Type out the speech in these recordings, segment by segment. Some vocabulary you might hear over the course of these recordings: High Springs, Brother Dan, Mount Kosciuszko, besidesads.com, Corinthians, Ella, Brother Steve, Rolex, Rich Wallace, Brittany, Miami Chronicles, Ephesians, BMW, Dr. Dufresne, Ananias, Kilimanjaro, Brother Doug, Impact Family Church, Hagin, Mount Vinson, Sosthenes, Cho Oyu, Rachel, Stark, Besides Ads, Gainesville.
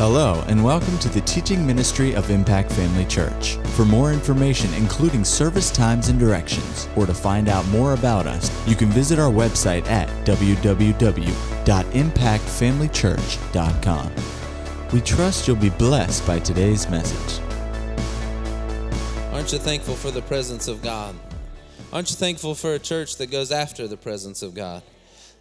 Hello, and welcome to the teaching ministry of Impact Family Church. For more information, including service times and directions, or to find out more about us, you can visit our website at www.impactfamilychurch.com. We trust you'll be blessed by today's message. Aren't you thankful for the presence of God? Aren't you thankful for a church that goes after the presence of God?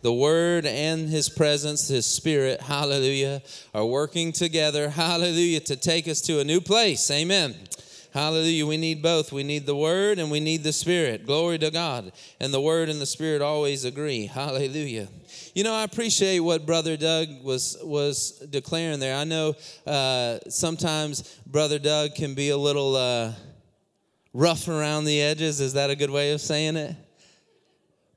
The Word and His presence, His Spirit, hallelujah, are working together, hallelujah, to take us to a new place, amen. Hallelujah, we need both. We need the Word and we need the Spirit. Glory to God. And the Word and the Spirit always agree, hallelujah. You know, I appreciate what Brother Doug was declaring there. I know sometimes Brother Doug can be a little rough around the edges. Is that a good way of saying it?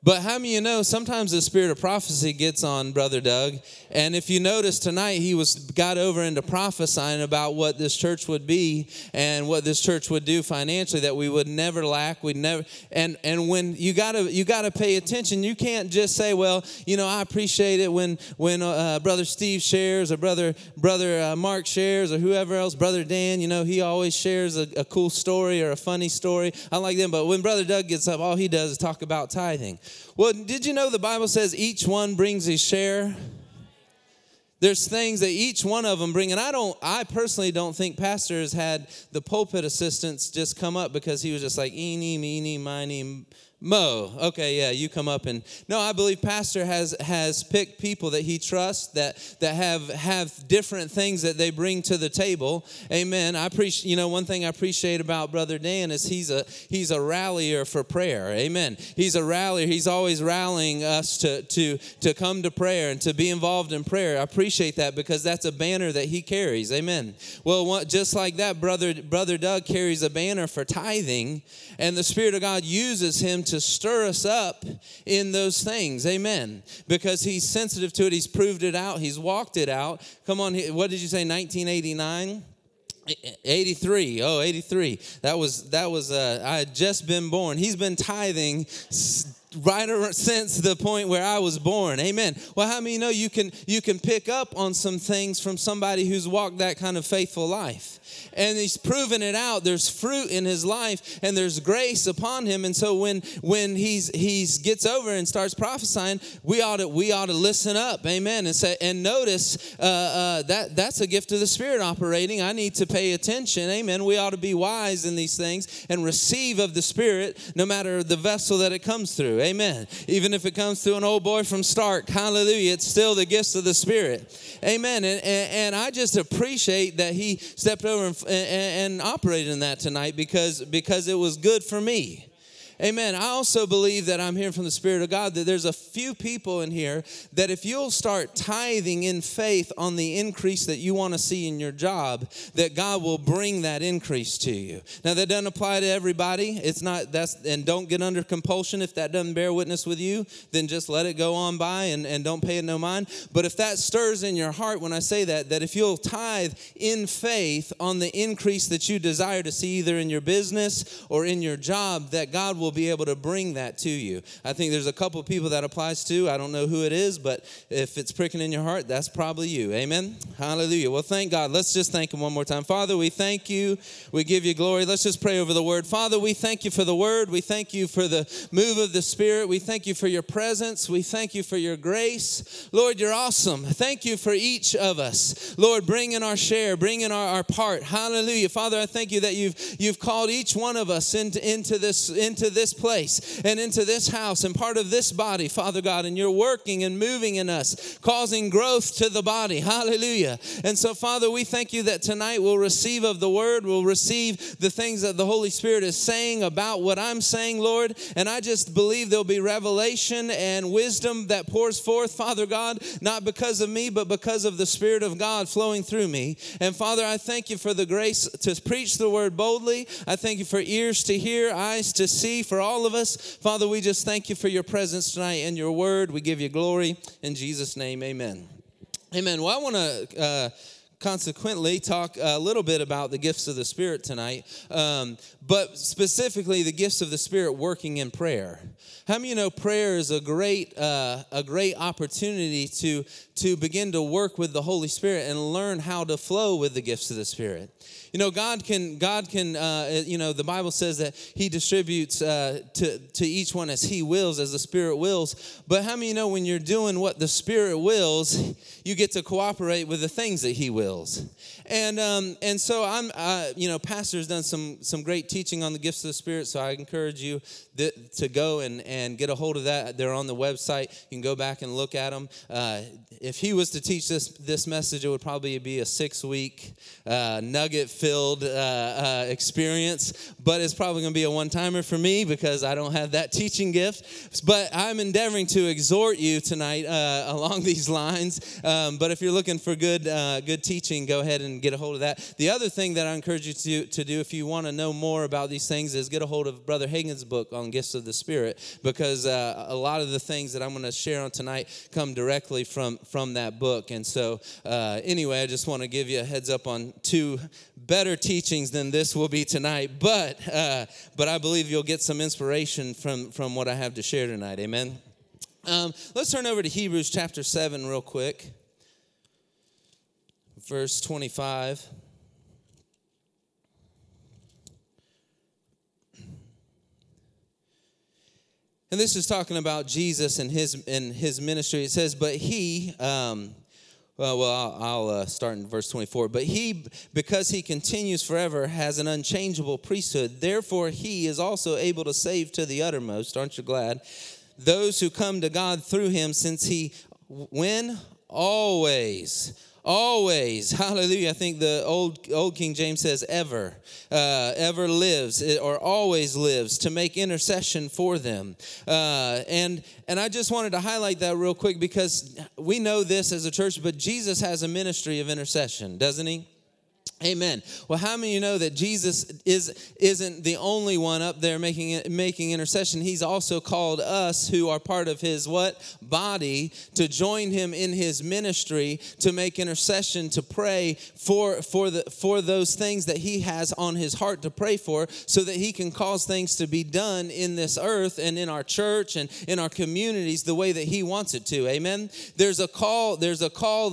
But how many of you know, sometimes the spirit of prophecy gets on Brother Doug. And if you notice tonight, he got over into prophesying about what this church would be and what this church would do financially, that we would never lack. And when you gotta pay attention, you can't just say, well, you know, I appreciate it when Brother Steve shares or Brother Mark shares or whoever else, Brother Dan, you know, he always shares a cool story or a funny story. I like them. But when Brother Doug gets up, all he does is talk about tithing. Well, did you know the Bible says each one brings his share? There's things that each one of them bring, and I personally don't think pastors had the pulpit assistants just come up because he was just like, eeny, meeny, miny, mo. Okay, yeah, you come up and no, I believe pastor has picked people that he trusts that have different things that they bring to the table. Amen. I appreciate, you know, one thing I appreciate about Brother Dan is he's a rallier for prayer. Amen. He's a rallier. He's always rallying us to come to prayer and to be involved in prayer. I appreciate that because that's a banner that he carries. Amen. Well, just like that, Brother Doug carries a banner for tithing, and the Spirit of God uses him to stir us up in those things. Amen. Because he's sensitive to it. He's proved it out. He's walked it out. Come on. What did you say? 1989? 83. Oh, 83. That was I had just been born. He's been tithing right since the point where I was born. Amen. Well, how many know you can pick up on some things from somebody who's walked that kind of faithful life? And he's proven it out. There's fruit in his life and there's grace upon him. And so when he's gets over and starts prophesying, we ought to listen up. Amen. And say, and notice that's a gift of the Spirit operating. I need to pay attention. Amen. We ought to be wise in these things and receive of the Spirit no matter the vessel that it comes through. Amen. Even if it comes through an old boy from Stark, hallelujah, it's still the gifts of the Spirit. Amen. And I just appreciate that he stepped over and operated in that tonight because it was good for me. Amen. I also believe that I'm hearing from the Spirit of God that there's a few people in here that if you'll start tithing in faith on the increase that you want to see in your job, that God will bring that increase to you. Now, that doesn't apply to everybody. And don't get under compulsion. If that doesn't bear witness with you, then just let it go on by and don't pay it no mind. But if that stirs in your heart when I say that if you'll tithe in faith on the increase that you desire to see either in your business or in your job, that God will be able to bring that to you. I think there's a couple people that applies to. I don't know who it is, but if it's pricking in your heart, that's probably you. Amen? Hallelujah. Well, thank God. Let's just thank Him one more time. Father, we thank You. We give You glory. Let's just pray over the Word. Father, we thank You for the Word. We thank You for the move of the Spirit. We thank You for Your presence. We thank You for Your grace. Lord, You're awesome. Thank You for each of us. Lord, bring in our share. Bring in our part. Hallelujah. Father, I thank You that You've called each one of us into this place and into this house and part of this body, Father God, and You're working and moving in us, causing growth to the body. Hallelujah. And so, Father, we thank You that tonight we'll receive of the Word, we'll receive the things that the Holy Spirit is saying about what I'm saying, Lord, and I just believe there'll be revelation and wisdom that pours forth, Father God, not because of me, but because of the Spirit of God flowing through me. And, Father, I thank You for the grace to preach the Word boldly. I thank You for ears to hear, eyes to see, for all of us. Father, we just thank You for Your presence tonight and Your Word. We give You glory. In Jesus' name, amen. Amen. Well, I want to consequently talk a little bit about the gifts of the Spirit tonight, but specifically the gifts of the Spirit working in prayer. How many of you know prayer is a great opportunity to begin to work with the Holy Spirit and learn how to flow with the gifts of the Spirit? You know, God can, the Bible says that he distributes to each one as he wills, as the Spirit wills. But how many of you know when you're doing what the Spirit wills, you get to cooperate with the things that he wills? And so Pastor's done some great teaching on the gifts of the Spirit, so I encourage you to go and get a hold of that. They're on the website. You can go back and look at them. If he was to teach this message, it would probably be a 6-week nugget-filled experience, but it's probably going to be a one-timer for me because I don't have that teaching gift. But I'm endeavoring to exhort you tonight along these lines, but if you're looking for good teaching, go ahead and get a hold of that. The other thing that I encourage you to do if you want to know more about these things is get a hold of Brother Hagin's book on gifts of the Spirit, because a lot of the things that I'm going to share on tonight come directly from that book. And so anyway, I just want to give you a heads up on two better teachings than this will be tonight, but I believe you'll get some inspiration from what I have to share tonight. Amen. Let's turn over to Hebrews chapter 7 real quick. Verse 25. And this is talking about Jesus and his ministry. It says, but he, I'll start in verse 24. But he, because he continues forever, has an unchangeable priesthood. Therefore, he is also able to save to the uttermost, aren't you glad, those who come to God through him, since he, when? Always, hallelujah. I think the old King James says ever lives or always lives to make intercession for them. And I just wanted to highlight that real quick because we know this as a church, but Jesus has a ministry of intercession, doesn't he? Amen. Well, how many of you know that Jesus isn't the only one up there making intercession? He's also called us who are part of his what? Body, to join him in his ministry, to make intercession, to pray for those things that he has on his heart to pray for, so that he can cause things to be done in this earth and in our church and in our communities the way that he wants it to. Amen. There's a call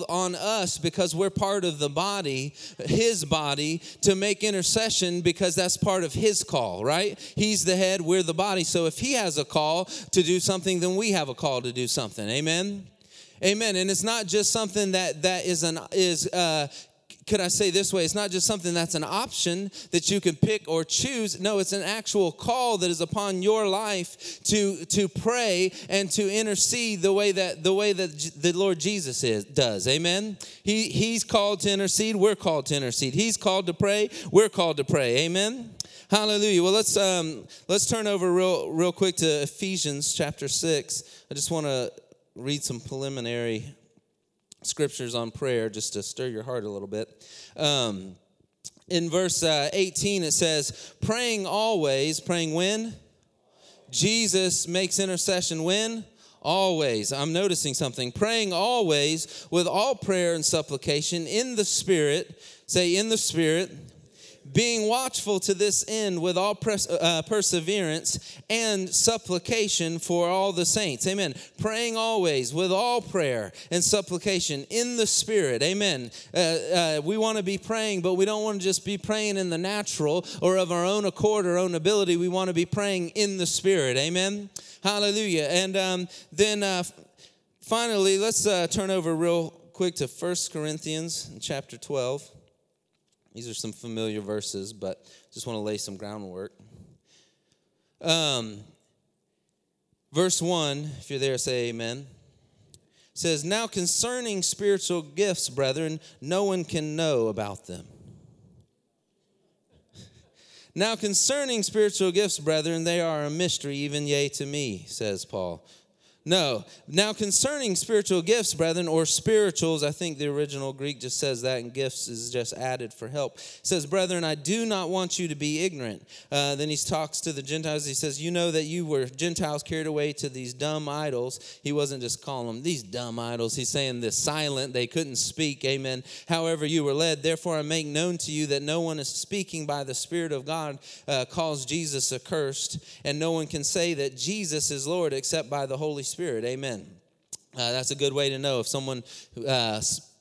on us because we're part of the body, his body, to make intercession, because that's part of his call, right? He's the head, we're the body. So if he has a call to do something, then we have a call to do something. Amen? Amen. And it's not just something that is could I say this way? It's not just something that's an option that you can pick or choose. No, it's an actual call that is upon your life to pray and to intercede the way that the Lord Jesus does. Amen. He's called to intercede. We're called to intercede. He's called to pray. We're called to pray. Amen. Hallelujah. Well, let's turn over real quick to Ephesians chapter 6. I just want to read some preliminary scriptures on prayer, just to stir your heart a little bit. In verse 18, it says, praying always. Praying when? Jesus makes intercession when? Always. I'm noticing something. Praying always with all prayer and supplication in the Spirit. Say, in the Spirit. Being watchful to this end with all perseverance and supplication for all the saints. Amen. Praying always with all prayer and supplication in the Spirit. Amen. We want to be praying, but we don't want to just be praying in the natural or of our own accord or own ability. We want to be praying in the Spirit. Amen. Hallelujah. And then finally, let's turn over real quick to 1 Corinthians chapter 12. These are some familiar verses, but just want to lay some groundwork. Verse 1, if you're there, say amen. It says, now concerning spiritual gifts, brethren, no one can know about them. Now concerning spiritual gifts, brethren, they are a mystery, even yea to me, says Paul. No. Now, concerning spiritual gifts, brethren, or spirituals, I think the original Greek just says that, and gifts is just added for help. It says, brethren, I do not want you to be ignorant. Then he talks to the Gentiles. He says, you know that you were Gentiles carried away to these dumb idols. He wasn't just calling them these dumb idols. He's saying the silent, they couldn't speak, amen. However you were led, therefore I make known to you that no one is speaking by the Spirit of God calls Jesus accursed, and no one can say that Jesus is Lord except by the Holy Spirit. Amen. That's a good way to know if someone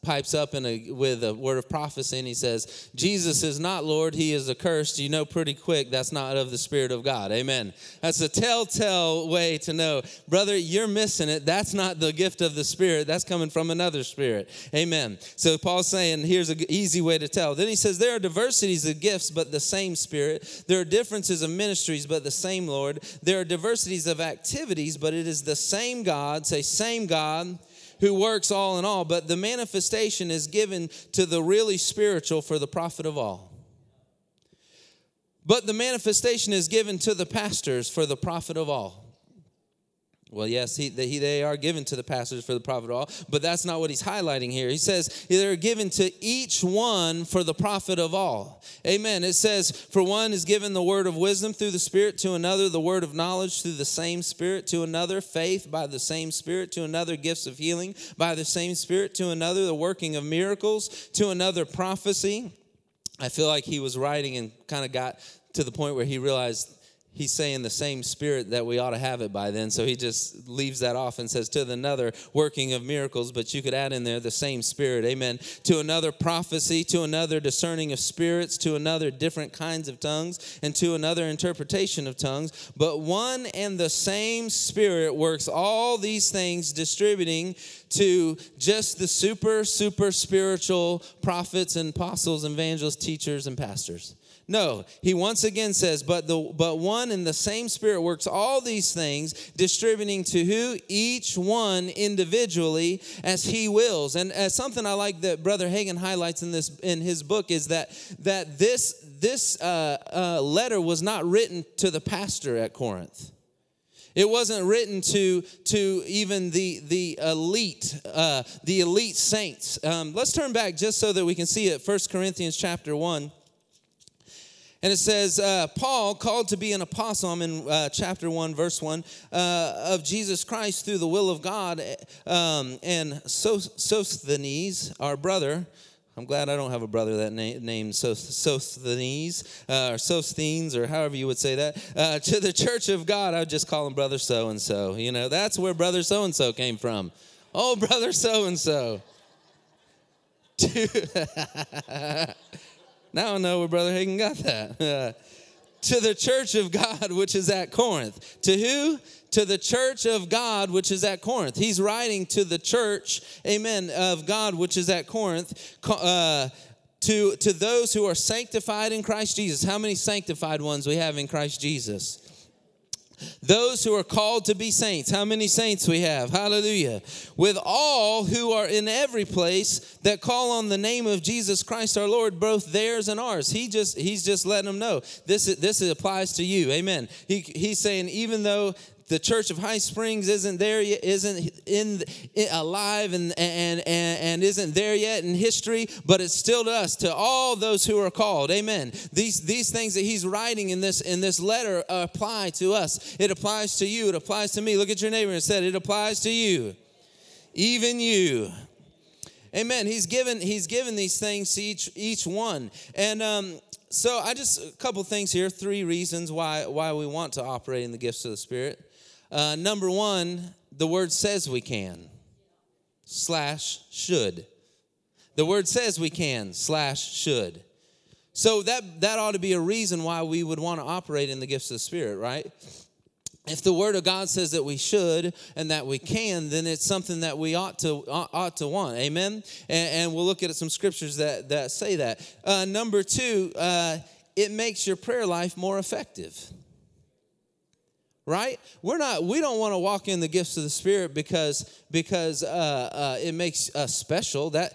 pipes up with a word of prophecy and he says, Jesus is not Lord, he is accursed, you know pretty quick that's not of the Spirit of God. Amen. That's a telltale way to know. Brother, you're missing it. That's not the gift of the Spirit. That's coming from another spirit. Amen. So Paul's saying, here's an easy way to tell. Then he says, there are diversities of gifts, but the same Spirit. There are differences of ministries, but the same Lord. There are diversities of activities, but it is the same God. Say, same God, who works all in all, but the manifestation is given to the really spiritual for the profit of all. But the manifestation is given to the pastors for the profit of all. Well, yes, they are given to the pastors for the profit of all, but that's not what he's highlighting here. He says they're given to each one for the profit of all. Amen. It says, for one is given the word of wisdom through the Spirit, to another the word of knowledge through the same Spirit, to another faith by the same Spirit, to another gifts of healing by the same Spirit, to another the working of miracles, to another prophecy. I feel like he was writing and kind of got to the point where he realized he's saying the same Spirit that we ought to have it by then. So he just leaves that off and says, to another working of miracles, but you could add in there the same Spirit. Amen. To another prophecy, to another discerning of spirits, to another different kinds of tongues, and to another interpretation of tongues. But one and the same Spirit works all these things, distributing to just the super spiritual prophets and apostles, evangelists, teachers, and pastors. No, he once again says, but one and the same Spirit works all these things, distributing to who? Each one individually as he wills. And as something I like that Brother Hagin highlights in his book is that this letter was not written to the pastor at Corinth. It wasn't written to even the elite saints. Let's turn back just so that we can see it. 1 Corinthians chapter 1. And it says, Paul, called to be an apostle, I'm in chapter 1, verse 1, of Jesus Christ through the will of God, and Sosthenes, our brother. I'm glad I don't have a brother that named Sosthenes, or Sosthenes, or however you would say that. To the church of God, I would just call him Brother So-and-so. You know, that's where Brother So-and-so came from. Oh, Brother So-and-so. Now I know where Brother Hagin got that. To the church of God, which is at Corinth. To who? To the church of God, which is at Corinth. He's writing to the church, amen, of God, which is at Corinth, to those who are sanctified in Christ Jesus. How many sanctified ones we have in Christ Jesus? Those who are called to be saints. How many saints we have? Hallelujah. With all who are in every place that call on the name of Jesus Christ our Lord, both theirs and ours. He's just letting them know. This applies to you. Amen. He's saying, even though the church of High Springs isn't alive and isn't there yet in history, but it's still to us, to all those who are called. Amen. These things that he's writing in this letter apply to us. It applies to you. It applies to me. Look at your neighbor and said, it applies to you, even you. Amen. He's given these things to each one. And so I just a couple things here. 3 reasons why we want to operate in the gifts of the Spirit. Number one, the word says we can /should. The word says we can /should. So that ought to be a reason why we would want to operate in the gifts of the Spirit, right? If the word of God says that we should and that we can, then it's something that we ought to want. Amen. And we'll look at some scriptures that say that. Number two, it makes your prayer life more effective. Right? We don't want to walk in the gifts of the Spirit because it makes us special. The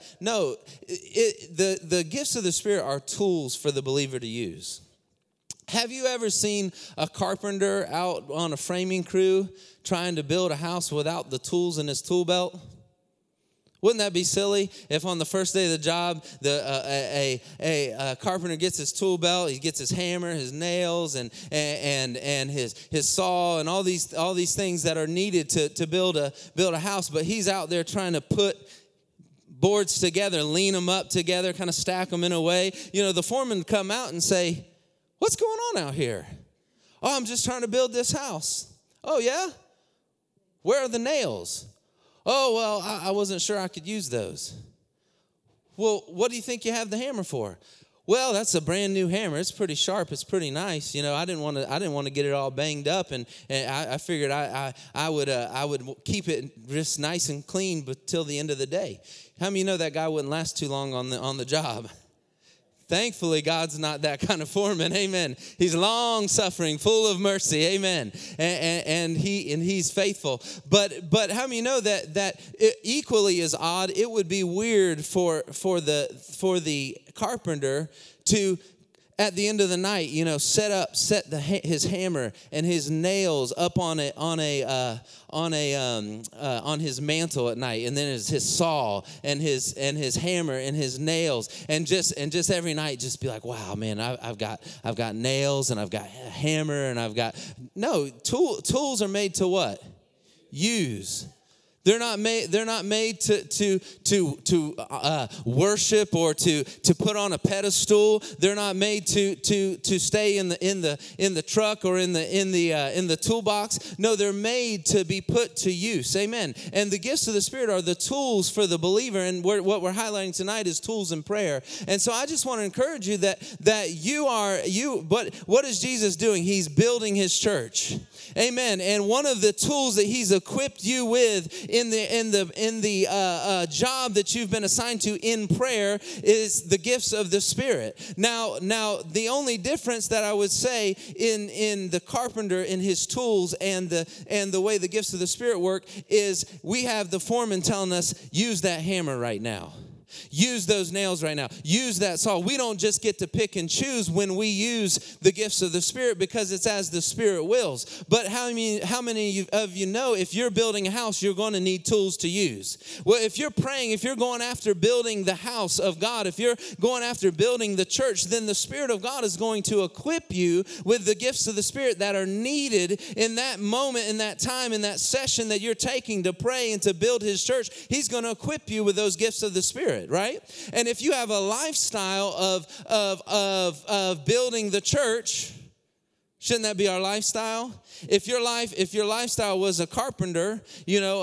gifts of the Spirit are tools for the believer to use. Have you ever seen a carpenter out on a framing crew trying to build a house without the tools in his tool belt? Wouldn't that be silly if on the first day of the job, a carpenter gets his tool belt, he gets his hammer, his nails, and his saw, and all these things that are needed to build a house, but he's out there trying to put boards together, lean them up together, kind of stack them in a way. You know, the foreman come out and say, "What's going on out here?" "Oh, I'm just trying to build this house." "Oh, yeah? Where are the nails?" "Oh, well, I wasn't sure I could use those." "Well, what do you think you have the hammer for?" "Well, that's a brand new hammer. It's pretty sharp. It's pretty nice. You know, I didn't want to get it all banged up, and I figured I would keep it just nice and clean, but till the end of the day." How many of you know that guy wouldn't last too long on the job? Thankfully, God's not that kind of foreman. Amen. He's long-suffering, full of mercy. Amen. And he's faithful. But how many know that it equally is odd? It would be weird for the carpenter to, at the end of the night, you know, set his hammer and his nails up on his mantle at night, and then it's his saw and his hammer and his nails, and just every night just be like, "Wow, man, I've got nails and I've got a hammer and I've got no tools are made to what? Use. They're not made to worship or to put on a pedestal. They're not made to stay in the truck or in the toolbox. No, they're made to be put to use. Amen. And the gifts of the Spirit are the tools for the believer. And what we're highlighting tonight is tools in prayer. And so I just want to encourage you that you are. But what is Jesus doing? He's building his church. Amen. And one of the tools that he's equipped you with in the job that you've been assigned to in prayer is the gifts of the Spirit. Now the only difference that I would say in the carpenter in his tools and the way the gifts of the Spirit work is we have the foreman telling us, "Use that hammer right now. Use those nails right now. Use that saw." We don't just get to pick and choose when we use the gifts of the Spirit because it's as the Spirit wills. But how many of you know if you're building a house, you're going to need tools to use? Well, if you're praying, if you're going after building the house of God, if you're going after building the church, then the Spirit of God is going to equip you with the gifts of the Spirit that are needed in that moment, in that time, in that session that you're taking to pray and to build his church. He's going to equip you with those gifts of the Spirit. Right? And if you have a lifestyle of building the church, shouldn't that be our lifestyle? If your lifestyle was a carpenter, you know,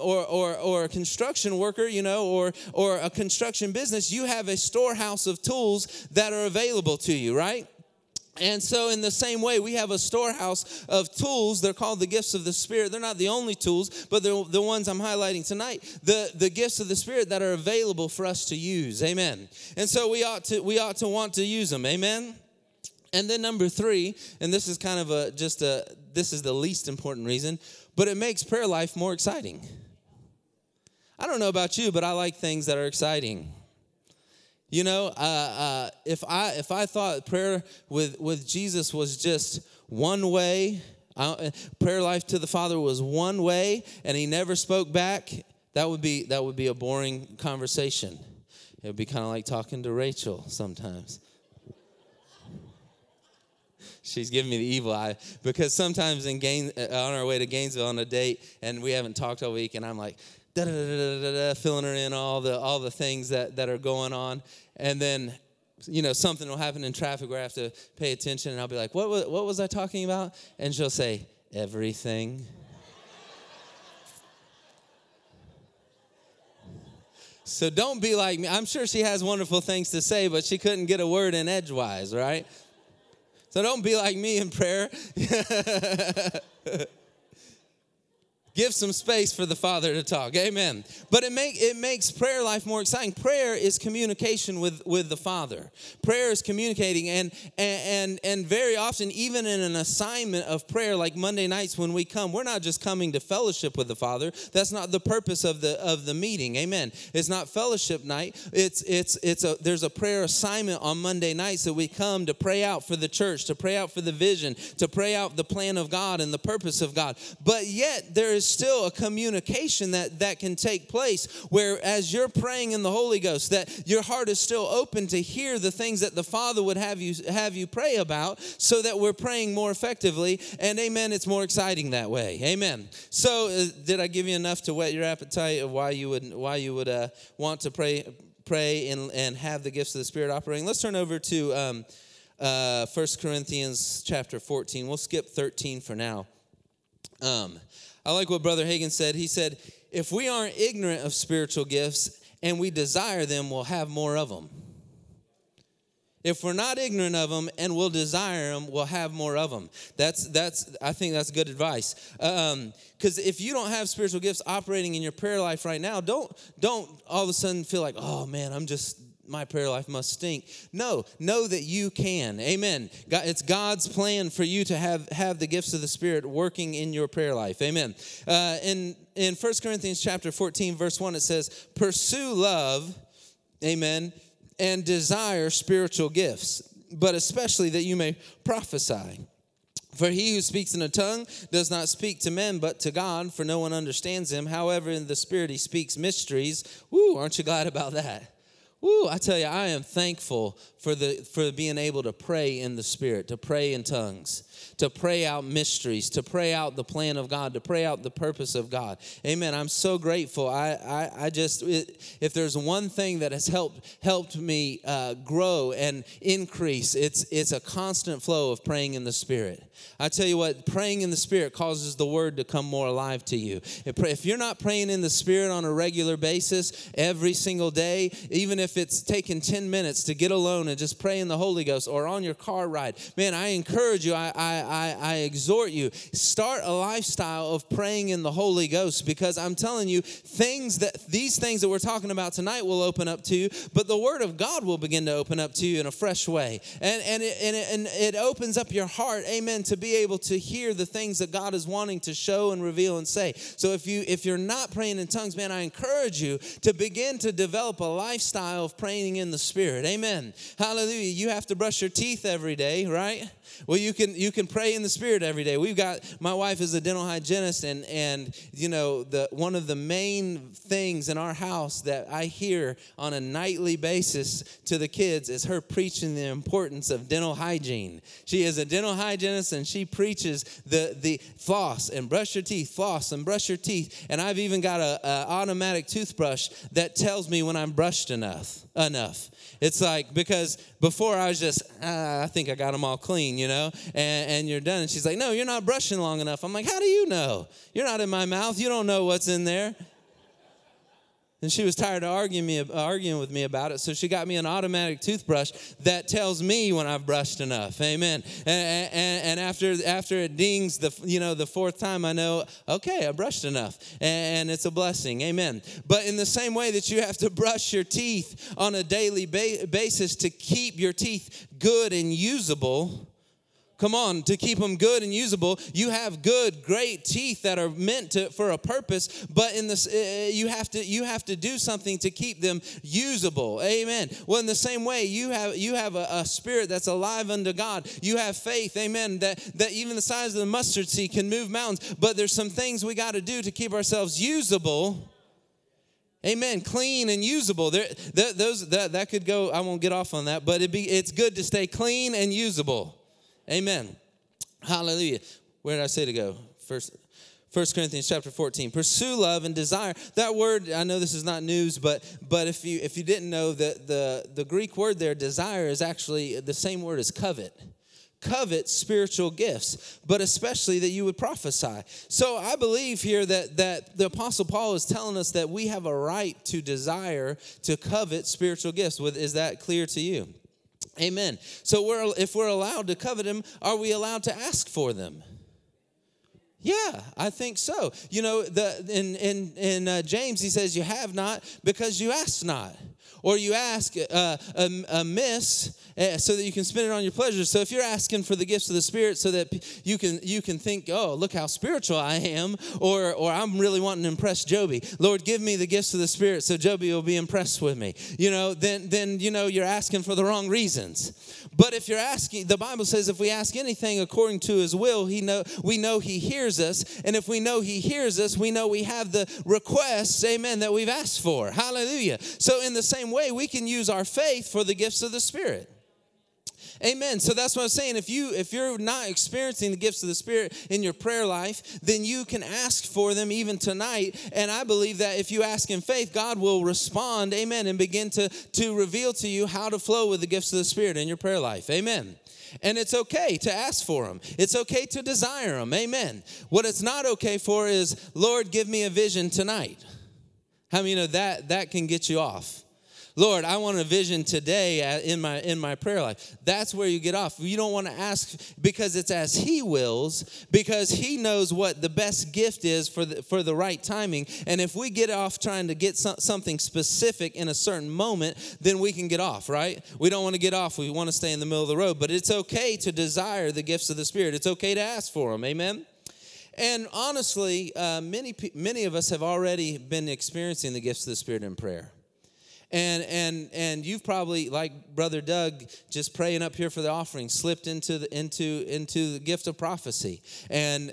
or a construction worker, you know, or a construction business, you have a storehouse of tools that are available to you, right? And so in the same way, we have a storehouse of tools. They're called the gifts of the Spirit. They're not the only tools, but they're the ones I'm highlighting tonight, the gifts of the Spirit that are available for us to use. Amen. And so we ought to want to use them. Amen. And then number 3, and this is kind of this is the least important reason, but it makes prayer life more exciting. I don't know about you, but I like things that are exciting. You know, if I thought prayer with Jesus was just one way, prayer life to the Father was one way, and he never spoke back, that would be a boring conversation. It would be kind of like talking to Rachel sometimes. She's giving me the evil eye because sometimes on our way to Gainesville on a date, and we haven't talked all week, and I'm like, filling her in all the things that are going on. And then, you know, something will happen in traffic where I have to pay attention. And I'll be like, what was I talking about? And she'll say, everything. So don't be like me. I'm sure she has wonderful things to say, but she couldn't get a word in edgewise, right? So don't be like me in prayer. Give some space for the Father to talk. Amen. But it makes prayer life more exciting. Prayer is communication with the Father. Prayer is communicating. And very often, even in an assignment of prayer, like Monday nights when we come, we're not just coming to fellowship with the Father. That's not the purpose of the meeting. Amen. It's not fellowship night. There's a prayer assignment on Monday nights that we come to pray out for the church, to pray out for the vision, to pray out the plan of God and the purpose of God. But yet there is still a communication that can take place where as you're praying in the Holy Ghost, that your heart is still open to hear the things that the Father would have you pray about, so that we're praying more effectively. And amen, it's more exciting that way. Amen. So did I give you enough to whet your appetite of why you would want to pray and have the gifts of the Spirit operating? Let's turn over to 1 Corinthians chapter 14. We'll skip 13 for now. I like what Brother Hagin said. He said, if we aren't ignorant of spiritual gifts and we desire them, we'll have more of them. If we're not ignorant of them and we'll desire them, we'll have more of them. I think that's good advice. Because if you don't have spiritual gifts operating in your prayer life right now, don't all of a sudden feel like, oh man, my prayer life must stink. No, know that you can. Amen. It's God's plan for you to have the gifts of the Spirit working in your prayer life. Amen. In 1 Corinthians chapter 14, verse 1, it says, pursue love, amen, and desire spiritual gifts, but especially that you may prophesy. For he who speaks in a tongue does not speak to men, but to God, for no one understands him. However, in the Spirit he speaks mysteries. Woo, aren't you glad about that? Woo, I tell you, I am thankful for being able to pray in the Spirit, to pray in tongues, to pray out mysteries, to pray out the plan of God, to pray out the purpose of God. Amen. I'm so grateful. If there's one thing that has helped me grow and increase, it's a constant flow of praying in the Spirit. I tell you what, praying in the Spirit causes the Word to come more alive to you. If you're not praying in the Spirit on a regular basis, every single day, even if it's taking 10 minutes to get alone and just pray in the Holy Ghost or on your car ride, man, I encourage you, I exhort you, start a lifestyle of praying in the Holy Ghost, because I'm telling you, these things that we're talking about tonight will open up to you, but the Word of God will begin to open up to you in a fresh way. And it opens up your heart, amen, to be able to hear the things that God is wanting to show and reveal and say. So if you're not praying in tongues, man, I encourage you to begin to develop a lifestyle of praying in the Spirit. Amen. Hallelujah. You have to brush your teeth every day, right? Well, you can pray in the Spirit every day. My wife is a dental hygienist, and you know, one of the main things in our house that I hear on a nightly basis to the kids is her preaching the importance of dental hygiene. She is a dental hygienist, and she preaches the floss and brush your teeth, floss and brush your teeth. And I've even got a automatic toothbrush that tells me when I'm brushed enough. It's like, because before I was just, I think I got them all clean, you know, and you're done. And she's like, no, you're not brushing long enough. I'm like, how do you know? You're not in my mouth. You don't know what's in there. And she was tired of arguing with me about it, so she got me an automatic toothbrush that tells me when I've brushed enough. Amen. And after it dings the fourth time, I know, okay, I brushed enough, and it's a blessing. Amen. But in the same way that you have to brush your teeth on a daily basis to keep your teeth good and usable. Come on, to keep them good and usable. You have good, great teeth that are meant for a purpose, but in this, you have to do something to keep them usable. Amen. Well, in the same way, you have a spirit that's alive unto God. You have faith, amen, that even the size of the mustard seed can move mountains, but there's some things we got to do to keep ourselves usable. Amen. Clean and usable. That could go, I won't get off on that, but it's good to stay clean and usable. Amen. Hallelujah. Where did I say to go? First, 1 Corinthians chapter 14. Pursue love and desire. That word, I know this is not news, but if you didn't know, that the Greek word there, desire, is actually the same word as covet. Covet spiritual gifts, but especially that you would prophesy. So I believe here that the Apostle Paul is telling us that we have a right to desire, to covet spiritual gifts. Is that clear to you? Amen. So if we're allowed to covet them, are we allowed to ask for them? Yeah, I think so. You know, in James, he says, you have not because you ask not. Or you ask amiss so that you can spend it on your pleasure. So if you're asking for the gifts of the Spirit so that you can think, oh, look how spiritual I am, or I'm really wanting to impress Joby. Lord, give me the gifts of the Spirit so Joby will be impressed with me. You know, then you know you're asking for the wrong reasons. But if you're asking, the Bible says if we ask anything according to His will, we know He hears us, and if we know He hears us, we know we have the requests, amen, that we've asked for. Hallelujah. So in the same way, we can use our faith for the gifts of the Spirit. Amen. So that's what I'm saying. If you're not experiencing the gifts of the Spirit in your prayer life, then you can ask for them even tonight. And I believe that if you ask in faith, God will respond. Amen. And begin to reveal to you how to flow with the gifts of the Spirit in your prayer life. Amen. And it's okay to ask for them. It's okay to desire them. Amen. What it's not okay for is, Lord, give me a vision tonight. How many know that can get you off? Lord, I want a vision today in my prayer life. That's where you get off. You don't want to ask because it's as He wills, because He knows what the best gift is for the right timing. And if we get off trying to get something specific in a certain moment, then we can get off, right? We don't want to get off. We want to stay in the middle of the road. But it's okay to desire the gifts of the Spirit. It's okay to ask for them. Amen? And honestly, many of us have already been experiencing the gifts of the Spirit in prayer. And you've probably, like Brother Doug, just praying up here for the offering, slipped into the gift of prophecy and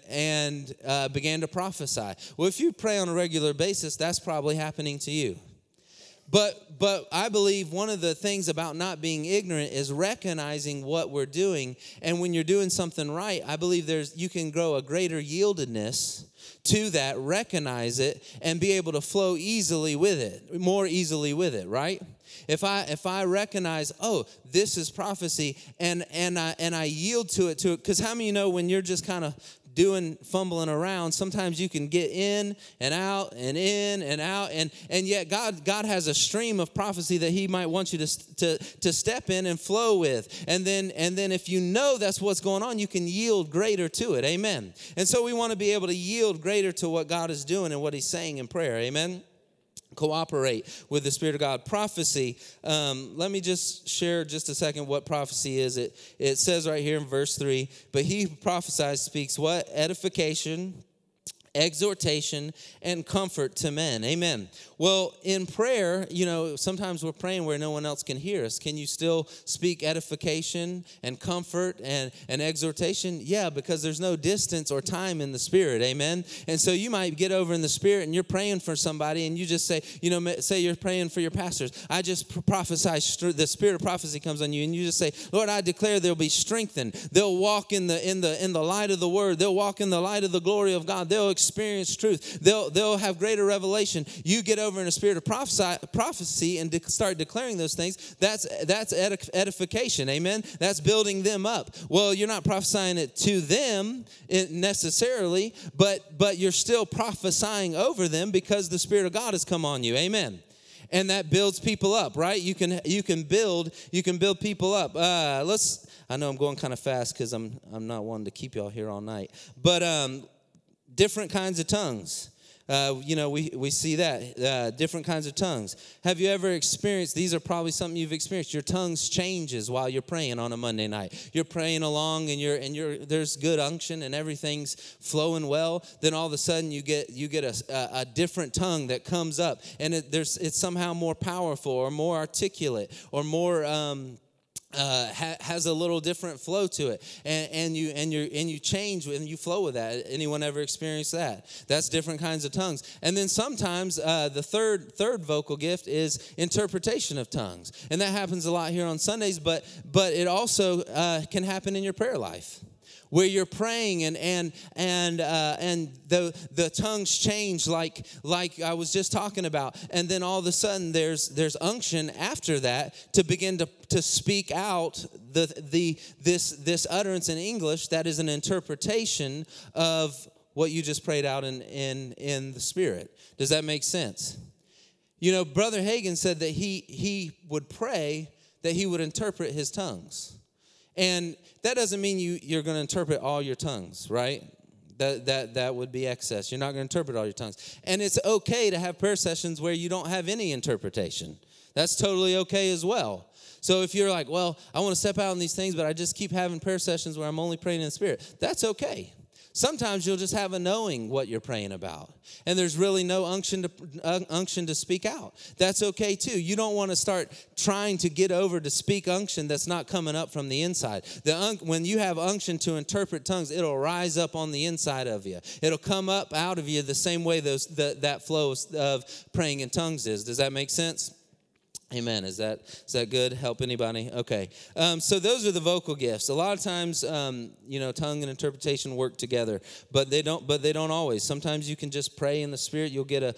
began to prophesy. Well, if you pray on a regular basis, that's probably happening to you. But I believe one of the things about not being ignorant is recognizing what we're doing. And when you're doing something right, I believe you can grow a greater yieldedness to that, recognize it, and be able to flow more easily with it, right? If I recognize, oh, this is prophecy, and I yield to it, because how many of you know when you're just kind of fumbling around, sometimes you can get in and out, and yet God has a stream of prophecy that He might want you to step in and flow with, and then if you know that's what's going on, you can yield greater to it, amen. And so we want to be able to yield greater to what God is doing and what He's saying in prayer, amen. Cooperate with the Spirit of God. Prophecy. Let me just share just a second what prophecy is. It says right here in verse 3, but he who prophesies speaks what? Edification, exhortation, and comfort to men. Amen. Well, in prayer, you know, sometimes we're praying where no one else can hear us. Can you still speak edification and comfort and exhortation? Yeah, because there's no distance or time in the Spirit. Amen. And so you might get over in the Spirit and you're praying for somebody and you just say, you know, say you're praying for your pastors. I just prophesy, the Spirit of prophecy comes on you and you just say, Lord, I declare they'll be strengthened. They'll walk in the light of the Word. They'll walk in the light of the glory of God. They'll experience truth. They'll have greater revelation. You get over in a spirit of prophecy and start declaring those things. That's edification. Amen. That's building them up. Well, you're not prophesying it to them necessarily, but you're still prophesying over them because the Spirit of God has come on you. Amen. And that builds people up, right? You can build people up. I know I'm going kind of fast because I'm not wanting to keep y'all here all night, but different kinds of tongues. You know, we see that, different kinds of tongues. Have you ever experienced, these are probably something you've experienced, your tongues changes while you're praying on a Monday night. You're praying along and there's good unction and everything's flowing well. Then all of a sudden you get a different tongue that comes up and it's somehow more powerful or more articulate or more, has a little different flow to it, and you change and you flow with that. Anyone ever experienced that? That's different kinds of tongues. And then sometimes the third vocal gift is interpretation of tongues, and that happens a lot here on Sundays. But it also can happen in your prayer life, where you're praying and the tongues change like I was just talking about, and then all of a sudden there's unction after that to begin to speak out this utterance in English that is an interpretation of what you just prayed out in the Spirit. Does that make sense? You know, Brother Hagin said that he would pray that he would interpret his tongues. And that doesn't mean you're going to interpret all your tongues, right? That would be excess. You're not going to interpret all your tongues. And it's okay to have prayer sessions where you don't have any interpretation. That's totally okay as well. So if you're like, well, I want to step out in these things, but I just keep having prayer sessions where I'm only praying in the Spirit, that's okay. Sometimes you'll just have a knowing what you're praying about, and there's really no unction to speak out. That's okay, too. You don't want to start trying to get over to speak unction that's not coming up from the inside. When you have unction to interpret tongues, it'll rise up on the inside of you. It'll come up out of you the same way that flow of praying in tongues is. Does that make sense? Amen. Is that good? Help anybody? Okay. So those are the vocal gifts. A lot of times, tongue and interpretation work together, but they don't always. Sometimes you can just pray in the Spirit. You'll get a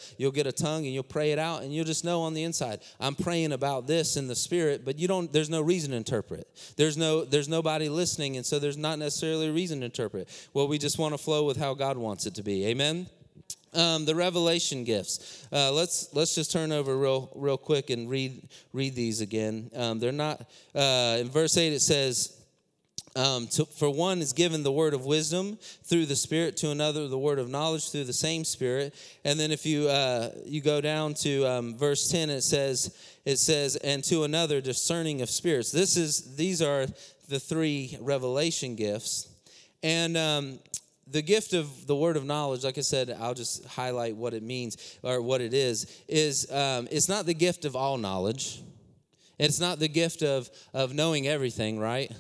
tongue and you'll pray it out, and you'll just know on the inside, I'm praying about this in the Spirit. But you don't. There's no reason to interpret. There's nobody listening, and so there's not necessarily a reason to interpret. Well, we just want to flow with how God wants it to be. Amen. The revelation gifts. Let's just turn over real quick and read these again. They're not in verse 8. It says, for one is given the word of wisdom through the Spirit, to another the word of knowledge through the same Spirit. And then if you go down to verse 10, it says, and to another discerning of spirits. These are the three revelation gifts, and. The gift of the word of knowledge, like I said, I'll just highlight what it means or what it is it's not the gift of all knowledge. It's not the gift of knowing everything, right?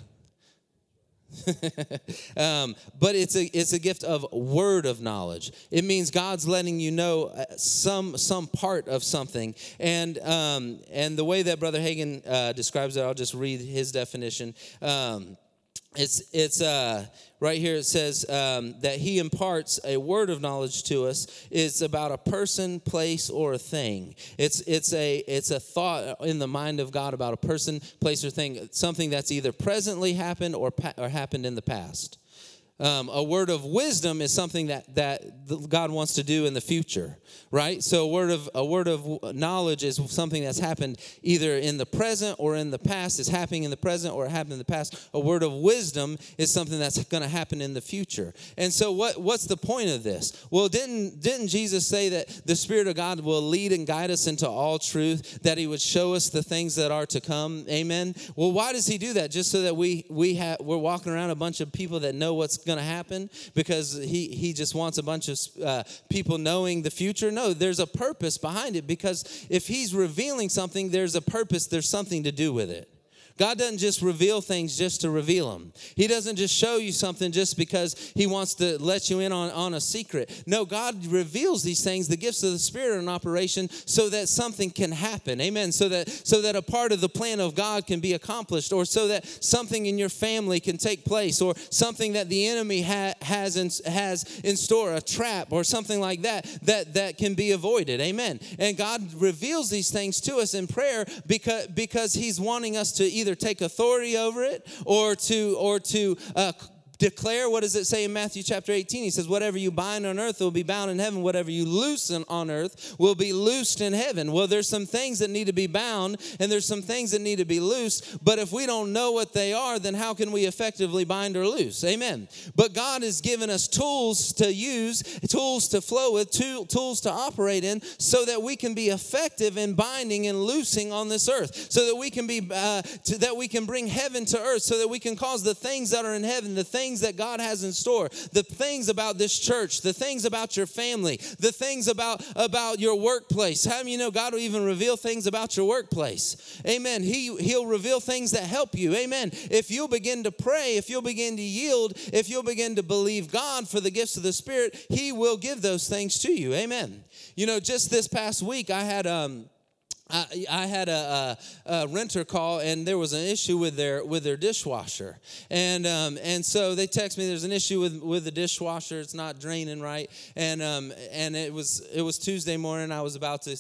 But it's a gift of word of knowledge. It means God's letting you know some part of something. And the way that Brother Hagin describes it, I'll just read his definition. It's right here. It says that he imparts a word of knowledge to us. It's about a person, place, or a thing. It's a thought in the mind of God about a person, place, or thing. Something that's either presently happened or happened in the past. A word of wisdom is something that God wants to do in the future, right? So a word of knowledge is something that's happened either in the present or in the past. It's happening in the present or it happened in the past. A word of wisdom is something that's going to happen in the future. And so what's the point of this? Well, didn't Jesus say that the Spirit of God will lead and guide us into all truth, that he would show us the things that are to come? Amen. Well, why does he do that? Just so that we're walking around a bunch of people that know what's going to happen because he just wants a bunch of people knowing the future? No, there's a purpose behind it, because if he's revealing something, there's a purpose, there's something to do with it. God doesn't just reveal things just to reveal them. He doesn't just show you something just because he wants to let you in on a secret. No, God reveals these things. The gifts of the Spirit are in operation so that something can happen. Amen. So that a part of the plan of God can be accomplished, or so that something in your family can take place, or something that the enemy has in store, a trap or something like that can be avoided. Amen. And God reveals these things to us in prayer because he's wanting us to either take authority over it or to declare. What does it say in Matthew chapter 18? He says, whatever you bind on earth will be bound in heaven. Whatever you loosen on earth will be loosed in heaven. Well, there's some things that need to be bound and there's some things that need to be loosed. But if we don't know what they are, then how can we effectively bind or loose? Amen. But God has given us tools to use, tools to flow with, tools to operate in, so that we can be effective in binding and loosing on this earth, so that we can be that we can bring heaven to earth, so that we can cause the things that are in heaven, the things that God has in store, the things about this church, the things about your family, the things about your workplace. How do you know God will even reveal things about your workplace? Amen. He'll reveal things that help you. Amen. If you'll begin to pray, if you'll begin to yield, if you'll begin to believe God for the gifts of the Spirit, he will give those things to you. Amen. You know, just this past week, I had a renter call, and there was an issue with their dishwasher, and so they text me. There's an issue with the dishwasher; it's not draining right. And it was Tuesday morning. I was about to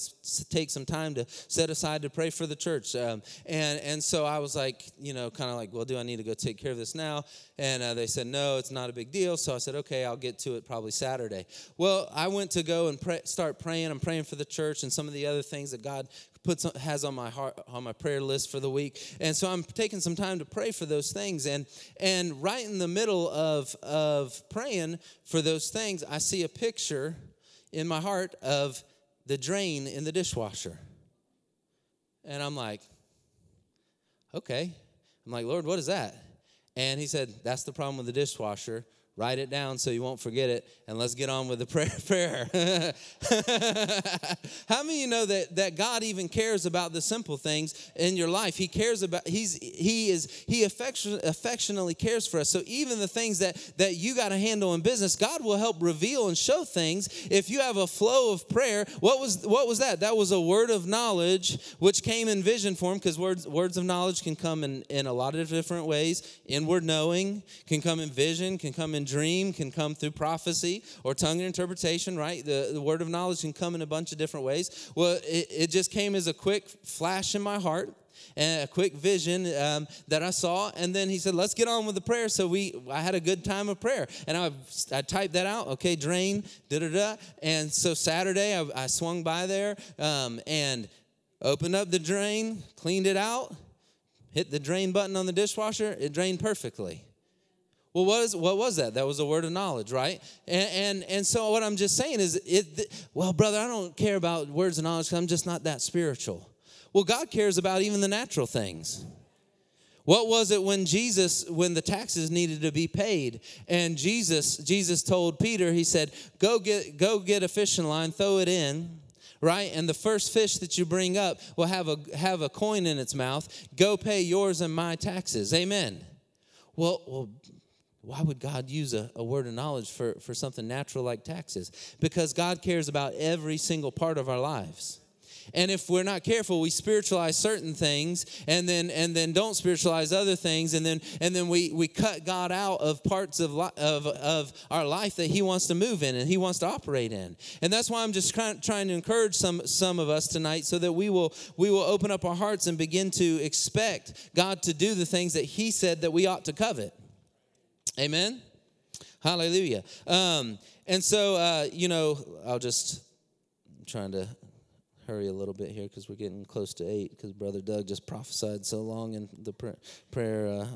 take some time to set aside to pray for the church, and so I was like, well, do I need to go take care of this now? And they said, no, it's not a big deal. So I said, okay, I'll get to it probably Saturday. Well, I went to go and start praying. I'm praying for the church and some of the other things that God has on my heart, on my prayer list for the week. And so I'm taking some time to pray for those things. And right in the middle of praying for those things, I see a picture in my heart of the drain in the dishwasher. And I'm like, okay. I'm like, Lord, what is that? And he said, that's the problem with the dishwasher. Write it down so you won't forget it, and let's get on with the prayer. How many of you know that God even cares about the simple things in your life? He cares about, He affectionately cares for us. So even the things that you got to handle in business, God will help reveal and show things. If you have a flow of prayer, what was that? That was a word of knowledge which came in vision form, because words of knowledge can come in a lot of different ways. Inward knowing can come in vision, can come in dream, can come through prophecy or tongue and interpretation, right? The word of knowledge can come in a bunch of different ways. Well, it just came as a quick flash in my heart and a quick vision that I saw. And then he said, let's get on with the prayer. So I had a good time of prayer. And I typed that out. Okay, drain, da-da-da. And so Saturday, I swung by there and opened up the drain, cleaned it out, hit the drain button on the dishwasher. It drained perfectly. Well, what was that? That was a word of knowledge, right? And so what I'm just saying is, brother, I don't care about words of knowledge because I'm just not that spiritual. Well, God cares about even the natural things. What was it when the taxes needed to be paid, and Jesus told Peter, he said, go get a fishing line, throw it in. Right? And the first fish that you bring up will have a coin in its mouth. Go pay yours and my taxes. Amen. Well, why would God use a word of knowledge for something natural like taxes? Because God cares about every single part of our lives. And if we're not careful, we spiritualize certain things and then don't spiritualize other things. And then we cut God out of parts of our life that he wants to move in and he wants to operate in. And that's why I'm just trying to encourage some of us tonight, so that we will open up our hearts and begin to expect God to do the things that he said that we ought to covet. Amen. Hallelujah. I'm trying to hurry a little bit here because we're getting close to 8, because Brother Doug just prophesied so long in the prayer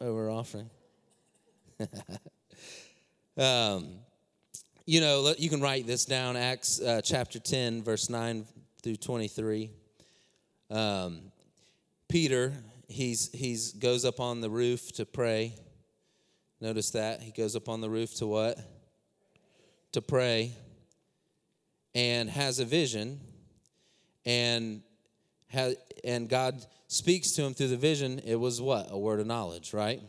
over offering. You can write this down, Acts chapter 10, verse 9 through 23. Peter, he's goes up on the roof to pray. Notice that. He goes up on the roof to what? To pray, and has a vision, and God speaks to him through the vision. It was what? A word of knowledge, right?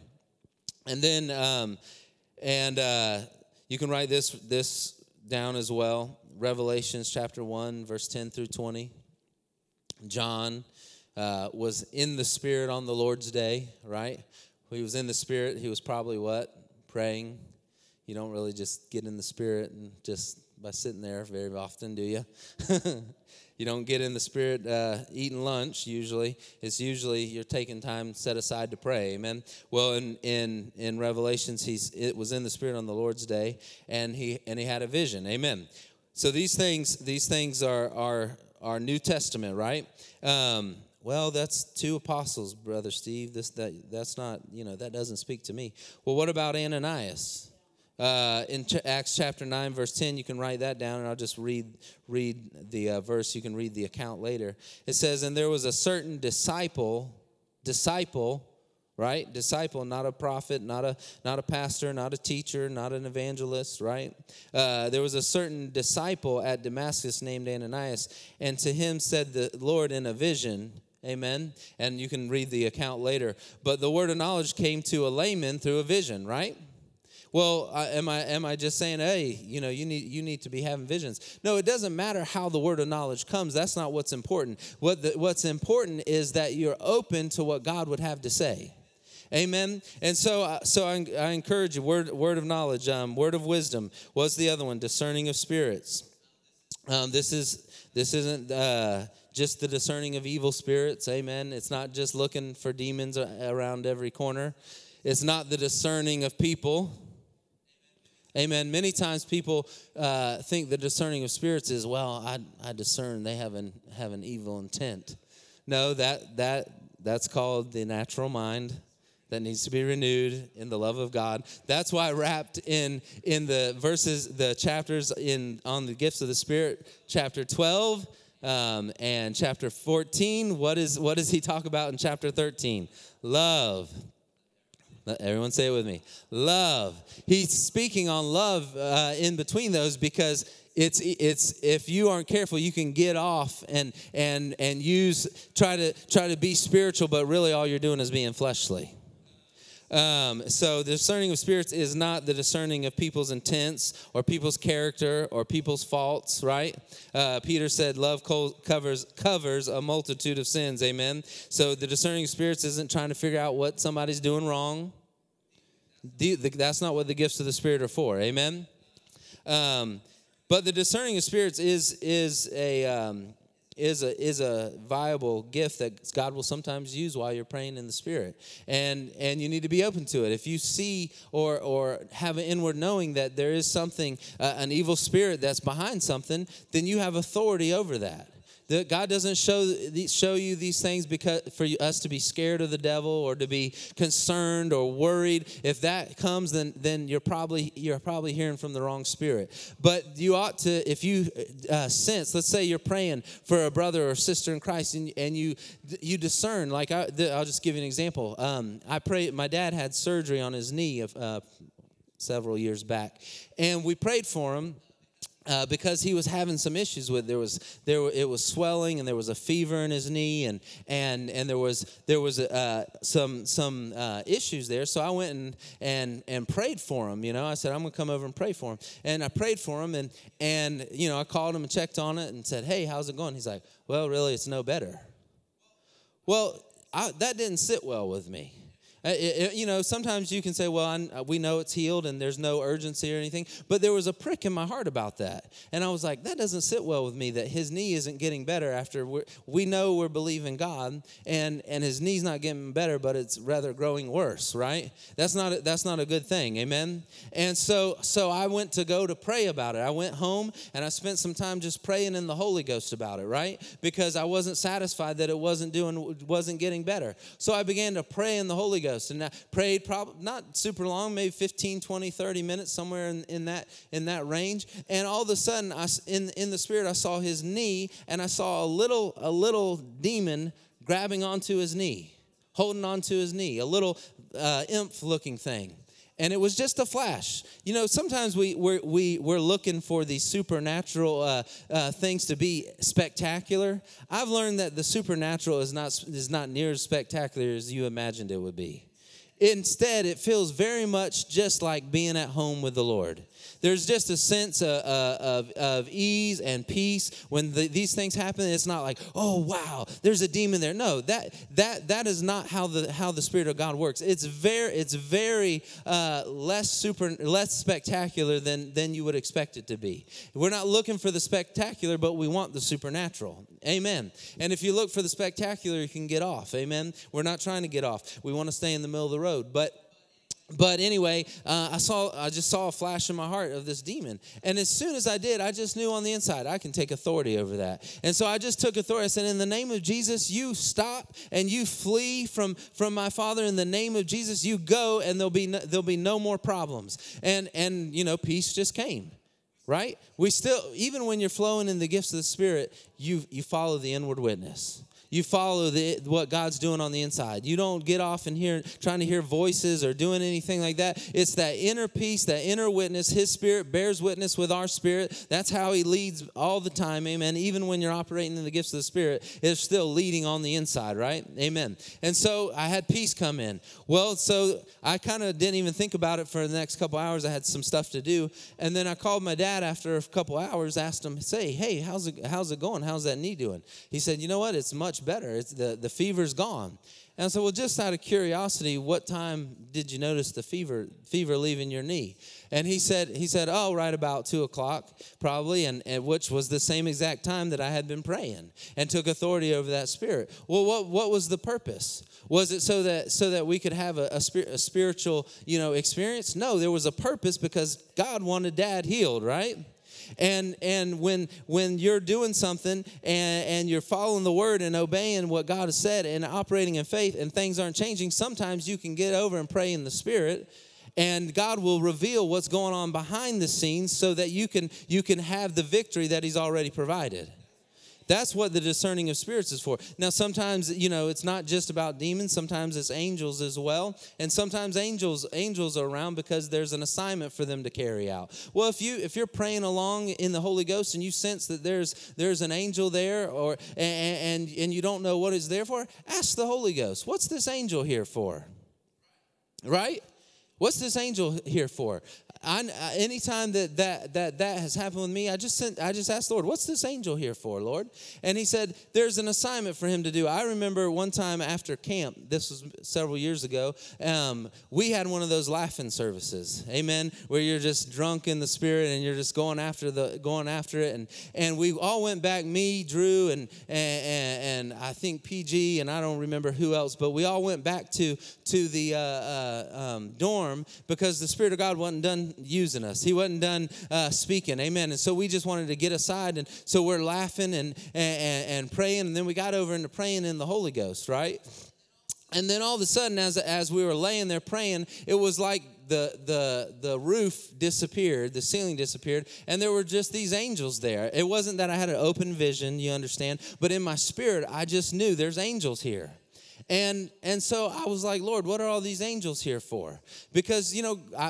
And then, you can write this down as well. Revelations chapter 1, verse 10 through 20. John was in the Spirit on the Lord's day, right? He was in the Spirit. He was probably what? Praying. You don't really just get in the Spirit and just by sitting there very often, do you? You don't get in the Spirit eating lunch usually. It's usually you're taking time set aside to pray. Amen. Well, in Revelations, it was in the Spirit on the Lord's day, and he had a vision. Amen. So these things are New Testament, right? Well, that's 2 apostles, Brother Steve. That's not, that doesn't speak to me. Well, what about Ananias? In Acts chapter 9, verse 10, you can write that down, and I'll just read the verse. You can read the account later. It says, and there was a certain disciple, right? Disciple, not a prophet, not a pastor, not a teacher, not an evangelist, right? There was a certain disciple at Damascus named Ananias, and to him said the Lord in a vision. Amen. And you can read the account later. But the word of knowledge came to a layman through a vision, right? Well, am I just saying, hey, you need to be having visions? No, it doesn't matter how the word of knowledge comes. That's not what's important. What's important is that you're open to what God would have to say. Amen. And so I encourage you. Word of knowledge, word of wisdom. What's the other one? Discerning of spirits. This isn't. Just the discerning of evil spirits, amen. It's not just looking for demons around every corner. It's not the discerning of people, Amen. Many times people think the discerning of spirits is, well, I discern they have an evil intent. No, that's called the natural mind that needs to be renewed in the love of God. That's why wrapped in the verses, the chapters on the gifts of the Spirit, chapter 12 and chapter 14. What does he talk about in chapter 13? Love. Everyone say it with me. Love. He's speaking on love in between those, because it's if you aren't careful, you can get off and try to be spiritual, but really all you're doing is being fleshly. So the discerning of spirits is not the discerning of people's intents or people's character or people's faults, right? Peter said love covers a multitude of sins, amen? So the discerning of spirits isn't trying to figure out what somebody's doing wrong. That's not what the gifts of the Spirit are for, amen? But the discerning of spirits is a viable gift that God will sometimes use while you're praying in the Spirit. And you need to be open to it. If you see or have an inward knowing that there is something, an evil spirit that's behind something, then you have authority over that. God doesn't show you these things because for us to be scared of the devil or to be concerned or worried. If that comes, then you're probably hearing from the wrong spirit. But you ought to, if you sense, let's say you're praying for a brother or sister in Christ, and you discern. Like I'll just give you an example. I pray. My dad had surgery on his knee several years back, and we prayed for him. Because he was having some issues with it was swelling, and there was a fever in his knee, and there was some issues there. So I went and prayed for him. You know, I said, I'm gonna come over and pray for him, and I prayed for him, and you know, I called him and checked on it and said, hey, how's it going? He's like, well, really, it's no better. Well, that didn't sit well with me. You know, sometimes you can say, well, we know it's healed and there's no urgency or anything. But there was a prick in my heart about that. And I was like, that doesn't sit well with me, that his knee isn't getting better after we know we're believing God. And his knee's not getting better, but it's rather growing worse, right? That's not a good thing, amen? And so I went to go to pray about it. I went home and I spent some time just praying in the Holy Ghost about it, right? Because I wasn't satisfied that it wasn't getting better. So I began to pray in the Holy Ghost. And I prayed probably not super long, maybe 15, 20, 30 minutes, somewhere in that range. And all of a sudden, in the Spirit, I saw his knee, and I saw a little demon grabbing onto his knee, holding onto his knee, a little imp-looking thing. And it was just a flash. You know, sometimes we're looking for these supernatural things to be spectacular. I've learned that the supernatural is not near as spectacular as you imagined it would be. Instead, it feels very much just like being at home with the Lord. There's just a sense of ease and peace when these things happen. It's not like, oh wow, there's a demon there. No, that is not how the Spirit of God works. It's very less spectacular than you would expect it to be. We're not looking for the spectacular, but we want the supernatural. Amen. And if you look for the spectacular, you can get off. Amen. We're not trying to get off. We want to stay in the middle of the road, But anyway, I just saw a flash in my heart of this demon. And as soon as I did, I just knew on the inside, I can take authority over that. And so I just took authority. I said, in the name of Jesus, you stop and you flee from my father. In the name of Jesus, you go, and there'll be no more problems. And you know, peace just came, right? We still, even when you're flowing in the gifts of the Spirit, you follow the inward witness. You follow what God's doing on the inside. You don't get off in here trying to hear voices or doing anything like that. It's that inner peace, that inner witness. His Spirit bears witness with our spirit. That's how he leads all the time, amen. Even when you're operating in the gifts of the Spirit, it's still leading on the inside, right? Amen. And so I had peace come in. Well, so I kind of didn't even think about it for the next couple hours. I had some stuff to do. And then I called my dad after a couple hours, asked him, hey, how's it going? How's that knee doing? He said, you know what? It's much better. It's the fever's gone. And so, well, just out of curiosity, what time did you notice the fever leaving your knee? And he said, oh, right about 2 o'clock probably, and which was the same exact time that I had been praying and took authority over that spirit. Well, what was the purpose? Was it so that we could have a spiritual, experience? No, there was a purpose because God wanted Dad healed, right? And when you're doing something and you're following the word and obeying what God has said and operating in faith and things aren't changing, sometimes you can get over and pray in the spirit, and God will reveal what's going on behind the scenes so that you can have the victory that He's already provided. That's what the discerning of spirits is for. Now, sometimes, it's not just about demons. Sometimes it's angels as well. And sometimes angels are around because there's an assignment for them to carry out. Well, if you're praying along in the Holy Ghost and you sense that there's an angel there and you don't know what it's there for, ask the Holy Ghost, what's this angel here for? Right? What's this angel here for? Anytime that has happened with me, I just asked the Lord, what's this angel here for, Lord? And He said, there's an assignment for him to do. I remember one time after camp, this was several years ago, we had one of those laughing services, amen, where you're just drunk in the spirit and you're just going after it. And we all went back, me, Drew, and I think PG, and I don't remember who else, but we all went back to the dorm because the Spirit of God wasn't done using us. He wasn't done speaking. Amen. And so we just wanted to get aside. And so we're laughing and praying. And then we got over into praying in the Holy Ghost, right? And then all of a sudden, as we were laying there praying, it was like the roof disappeared, the ceiling disappeared, and there were just these angels there. It wasn't that I had an open vision, you understand, but in my spirit, I just knew there's angels here. And so I was like, Lord, what are all these angels here for? Because,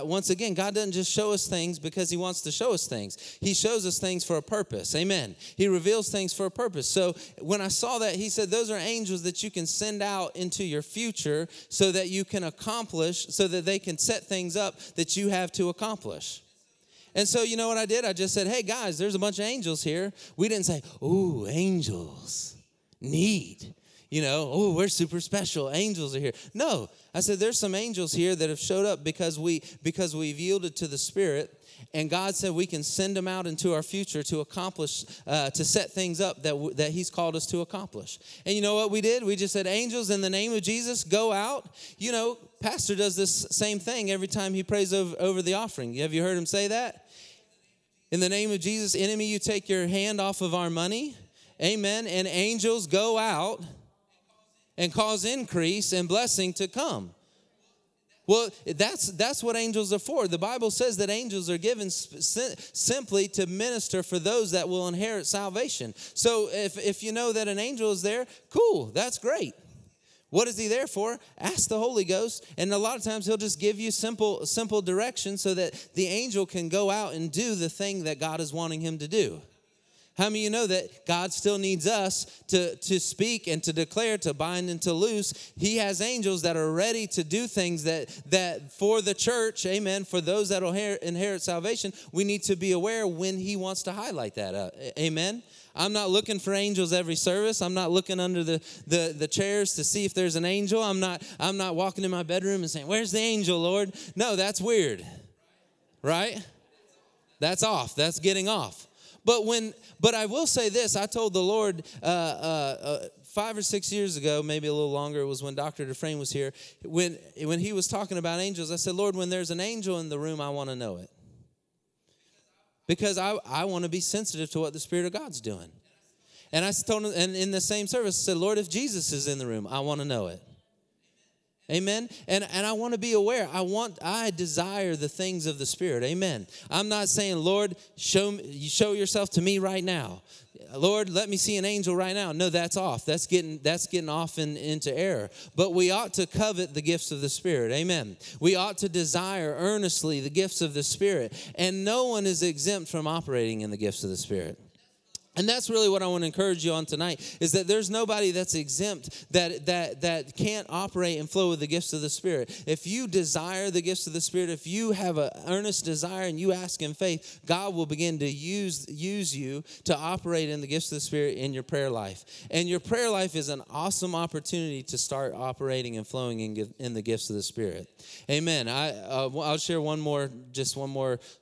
once again, God doesn't just show us things because He wants to show us things. He shows us things for a purpose. Amen. He reveals things for a purpose. So when I saw that, He said, those are angels that you can send out into your future so that you can accomplish, so that they can set things up that you have to accomplish. And so you know what I did? I just said, hey, guys, there's a bunch of angels here. We didn't say, ooh, angels need. We're super special. Angels are here. No, I said, there's some angels here that have showed up because we've yielded to the Spirit. And God said we can send them out into our future to accomplish, to set things up that He's called us to accomplish. And you know what we did? We just said, angels, in the name of Jesus, go out. Pastor does this same thing every time he prays over the offering. Have you heard him say that? In the name of Jesus, enemy, you take your hand off of our money. Amen. And angels go out and cause increase and blessing to come. Well, that's what angels are for. The Bible says that angels are given simply to minister for those that will inherit salvation. So if you know that an angel is there, cool, that's great. What is he there for? Ask the Holy Ghost, and a lot of times He'll just give you simple directions so that the angel can go out and do the thing that God is wanting him to do. How many of you know that God still needs us to speak and to declare, to bind and to loose? He has angels that are ready to do things that for the church, amen, for those that will inherit salvation, we need to be aware when He wants to highlight that up, amen? I'm not looking for angels every service. I'm not looking under the chairs to see if there's an angel. I'm not walking in my bedroom and saying, where's the angel, Lord? No, that's weird, right? That's off. That's getting off. But I will say this, I told the Lord 5 or 6 years ago, maybe a little longer, it was when Dr. Dufresne was here, when he was talking about angels, I said, Lord, when there's an angel in the room, I want to know it. Because I want to be sensitive to what the Spirit of God's doing. And I told him, and in the same service, I said, Lord, if Jesus is in the room, I want to know it. Amen. And I want to be aware. I desire the things of the Spirit. Amen. I'm not saying, Lord, show yourself to me right now. Lord, let me see an angel right now. No, that's off. That's getting off into error. But we ought to covet the gifts of the Spirit. Amen. We ought to desire earnestly the gifts of the Spirit. And no one is exempt from operating in the gifts of the Spirit. And that's really what I want to encourage you on tonight, is that there's nobody that's exempt that can't operate and flow with the gifts of the Spirit. If you desire the gifts of the Spirit, if you have an earnest desire and you ask in faith, God will begin to use you to operate in the gifts of the Spirit in your prayer life. And your prayer life is an awesome opportunity to start operating and flowing in the gifts of the Spirit. Amen. I'll share one more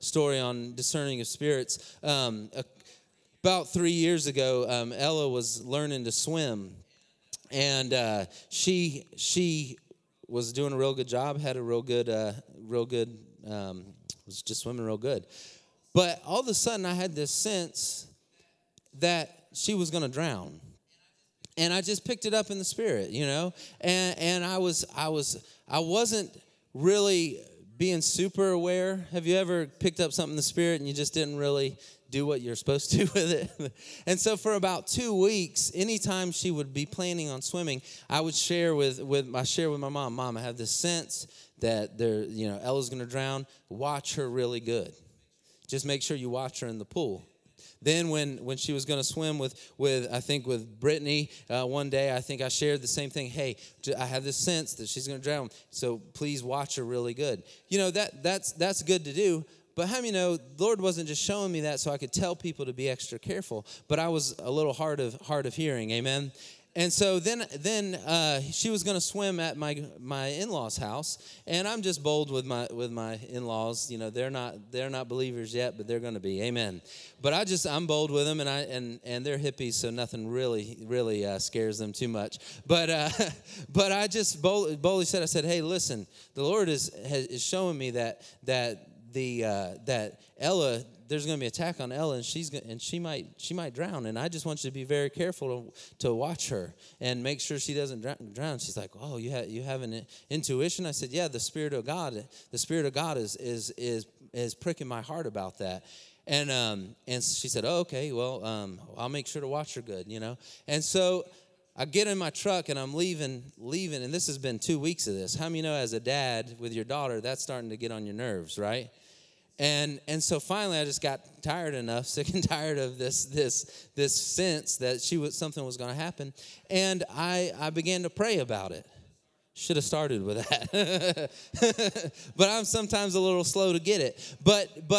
story on discerning of spirits. About 3 years ago, Ella was learning to swim, and she was doing a real good job, had a real good, was just swimming real good. But all of a sudden, I had this sense that she was going to drown, and I just picked it up in the Spirit, you know. And I wasn't really being super aware. Have you ever picked up something in the Spirit and you just didn't really do what you're supposed to with it? And so for about 2 weeks, anytime she would be planning on swimming, I would share with my mom. Mom, I have this sense that Ella's going to drown. Watch her really good. Just make sure you watch her in the pool. Then when she was going to swim with Brittany one day, I think I shared the same thing. Hey, I have this sense that she's going to drown, so please watch her really good. You know, that's good to do. But how many know the Lord wasn't just showing me that so I could tell people to be extra careful, but I was a little hard of hearing, amen? And so then she was going to swim at my in-laws' house, and I'm just bold with my in-laws. You know, they're not believers yet, but they're going to be, amen. But I'm bold with them, and they're hippies, so nothing really scares them too much. But I just boldly said, I said, hey, listen, the Lord is showing me that. That Ella, there's going to be an attack on Ella, and she might drown. And I just want you to be very careful to watch her and make sure she doesn't drown. She's like, oh, you have an intuition? I said, yeah, the Spirit of God is pricking my heart about that. And she said, oh, okay, well, I'll make sure to watch her good, you know. And so I get in my truck and I'm leaving, and this has been 2 weeks of this. How many know as a dad with your daughter, that's starting to get on your nerves, right? And so finally, I just got sick and tired of this sense that something was going to happen, and I began to pray about it. Should have started with that, but I'm sometimes a little slow to get it. But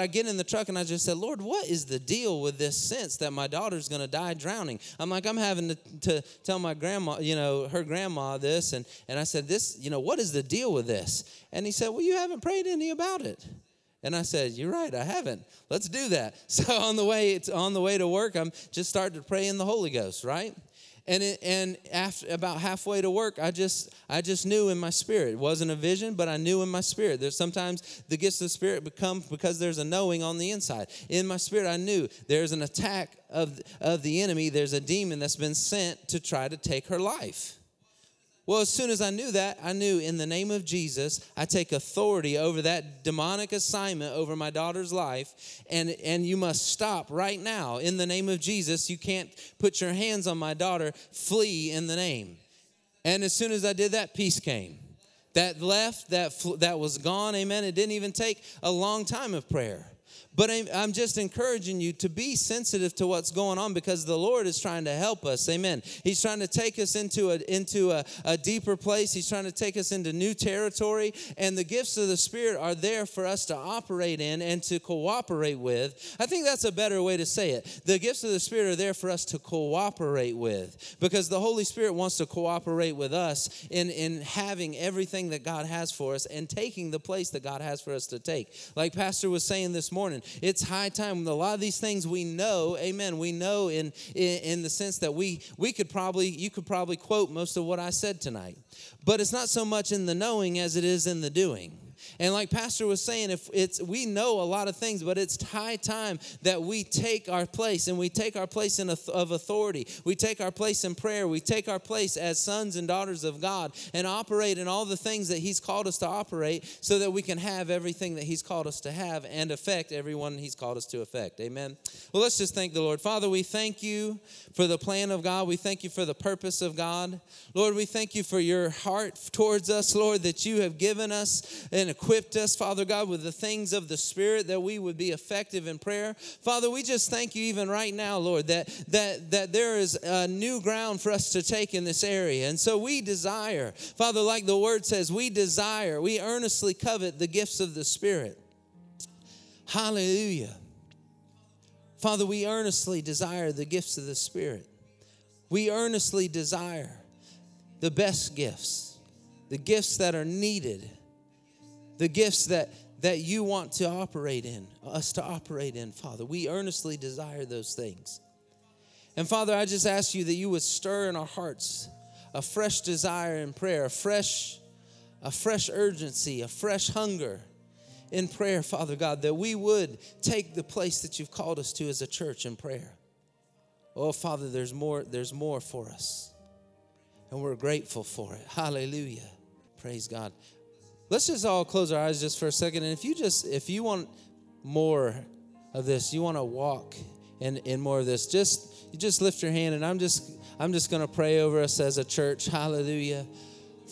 I get in the truck and I just said, Lord, what is the deal with this sense that my daughter's going to die drowning? I'm like, I'm having to tell my grandma, you know, her grandma this, and I said, this, you know, what is the deal with this? And he said, well, you haven't prayed any about it. And I said, you're right, I haven't. Let's do that. So on the way to work, I'm just starting to pray in the Holy Ghost, right? And after about halfway to work, I just knew in my spirit. It wasn't a vision, but I knew in my spirit. There's sometimes the gifts of the Spirit become because there's a knowing on the inside. In my spirit, I knew there's an attack of the enemy. There's a demon that's been sent to try to take her life. Well, as soon as I knew that, I knew in the name of Jesus, I take authority over that demonic assignment over my daughter's life, and you must stop right now. In the name of Jesus, you can't put your hands on my daughter. Flee in the name. And as soon as I did that, peace came. That left, that was gone, amen. It didn't even take a long time of prayer. But I'm just encouraging you to be sensitive to what's going on, because the Lord is trying to help us. Amen. He's trying to take us into a deeper place. He's trying to take us into new territory. And the gifts of the Spirit are there for us to operate in and to cooperate with. I think that's a better way to say it. The gifts of the Spirit are there for us to cooperate with, because the Holy Spirit wants to cooperate with us in having everything that God has for us and taking the place that God has for us to take. Like Pastor was saying this morning, it's high time. A lot of these things we know, amen, we know in the sense that you could probably quote most of what I said tonight. But it's not so much in the knowing as it is in the doing. And like Pastor was saying, we know a lot of things, but it's high time that we take our place, and we take our place of authority. We take our place in prayer. We take our place as sons and daughters of God and operate in all the things that He's called us to operate, so that we can have everything that He's called us to have and affect everyone He's called us to affect. Amen. Well, let's just thank the Lord. Father, we thank you for the plan of God. We thank you for the purpose of God. Lord, we thank you for your heart towards us, Lord, that you have given us and equipped us, Father God, with the things of the Spirit, that we would be effective in prayer. Father, we just thank you even right now, Lord, that there is a new ground for us to take in this area. And so we desire, Father, like the Word says, we earnestly covet the gifts of the Spirit. Hallelujah. Father, we earnestly desire the gifts of the Spirit. We earnestly desire the best gifts, the gifts that are needed, the gifts that you want to operate in, us to operate in, Father. We earnestly desire those things. And Father, I just ask you that you would stir in our hearts a fresh desire in prayer, a fresh urgency, a fresh hunger in prayer, Father God, that we would take the place that you've called us to as a church in prayer. Oh, Father, there's more for us, and we're grateful for it. Hallelujah. Praise God. Let's just all close our eyes just for a second. And if you want more of this, you want to walk in more of this, just lift your hand, and I'm just going to pray over us as a church. Hallelujah.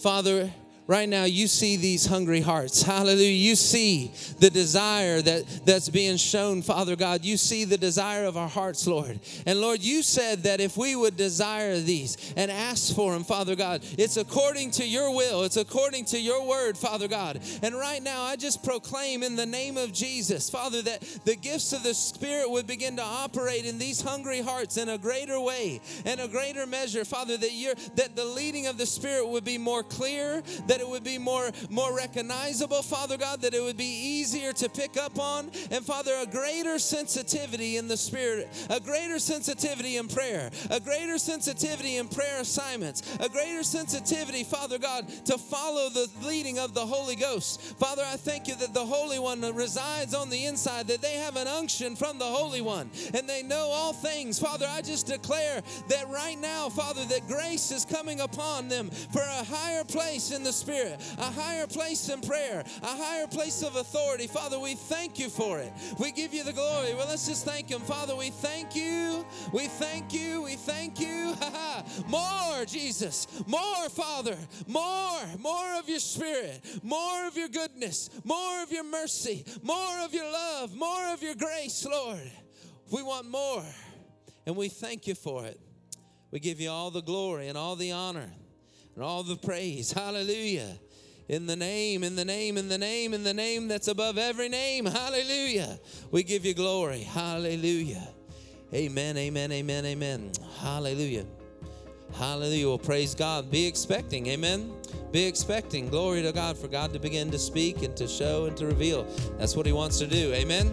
Father, right now, you see these hungry hearts. Hallelujah. You see the desire that's being shown, Father God. You see the desire of our hearts, Lord. And Lord, you said that if we would desire these and ask for them, Father God, it's according to your will. It's according to your word, Father God. And right now, I just proclaim in the name of Jesus, Father, that the gifts of the Spirit would begin to operate in these hungry hearts in a greater way, in a greater measure, Father, that the leading of the Spirit would be more clear, that it would be more recognizable, Father God, that it would be easier to pick up on. And Father, a greater sensitivity in the Spirit, a greater sensitivity in prayer, a greater sensitivity in prayer assignments, a greater sensitivity, Father God, to follow the leading of the Holy Ghost. Father, I thank you that the Holy One resides on the inside, that they have an unction from the Holy One, and they know all things. Father, I just declare that right now, Father, that grace is coming upon them for a higher place in the Spirit. A higher place in prayer, a higher place of authority. Father, we thank you for it. We give you the glory. Well, let's just thank him. Father, we thank you. We thank you. We thank you. More, Jesus. More, Father. More. More of your Spirit. More of your goodness. More of your mercy. More of your love. More of your grace, Lord. We want more, and we thank you for it. We give you all the glory and all the honor and all the praise. Hallelujah. In the name that's above every name. Hallelujah. We give you glory. Hallelujah. Amen, amen, amen, amen. Hallelujah. Hallelujah. Well, praise God. Be expecting. Amen. Be expecting. Glory to God for God to begin to speak and to show and to reveal. That's what he wants to do. Amen.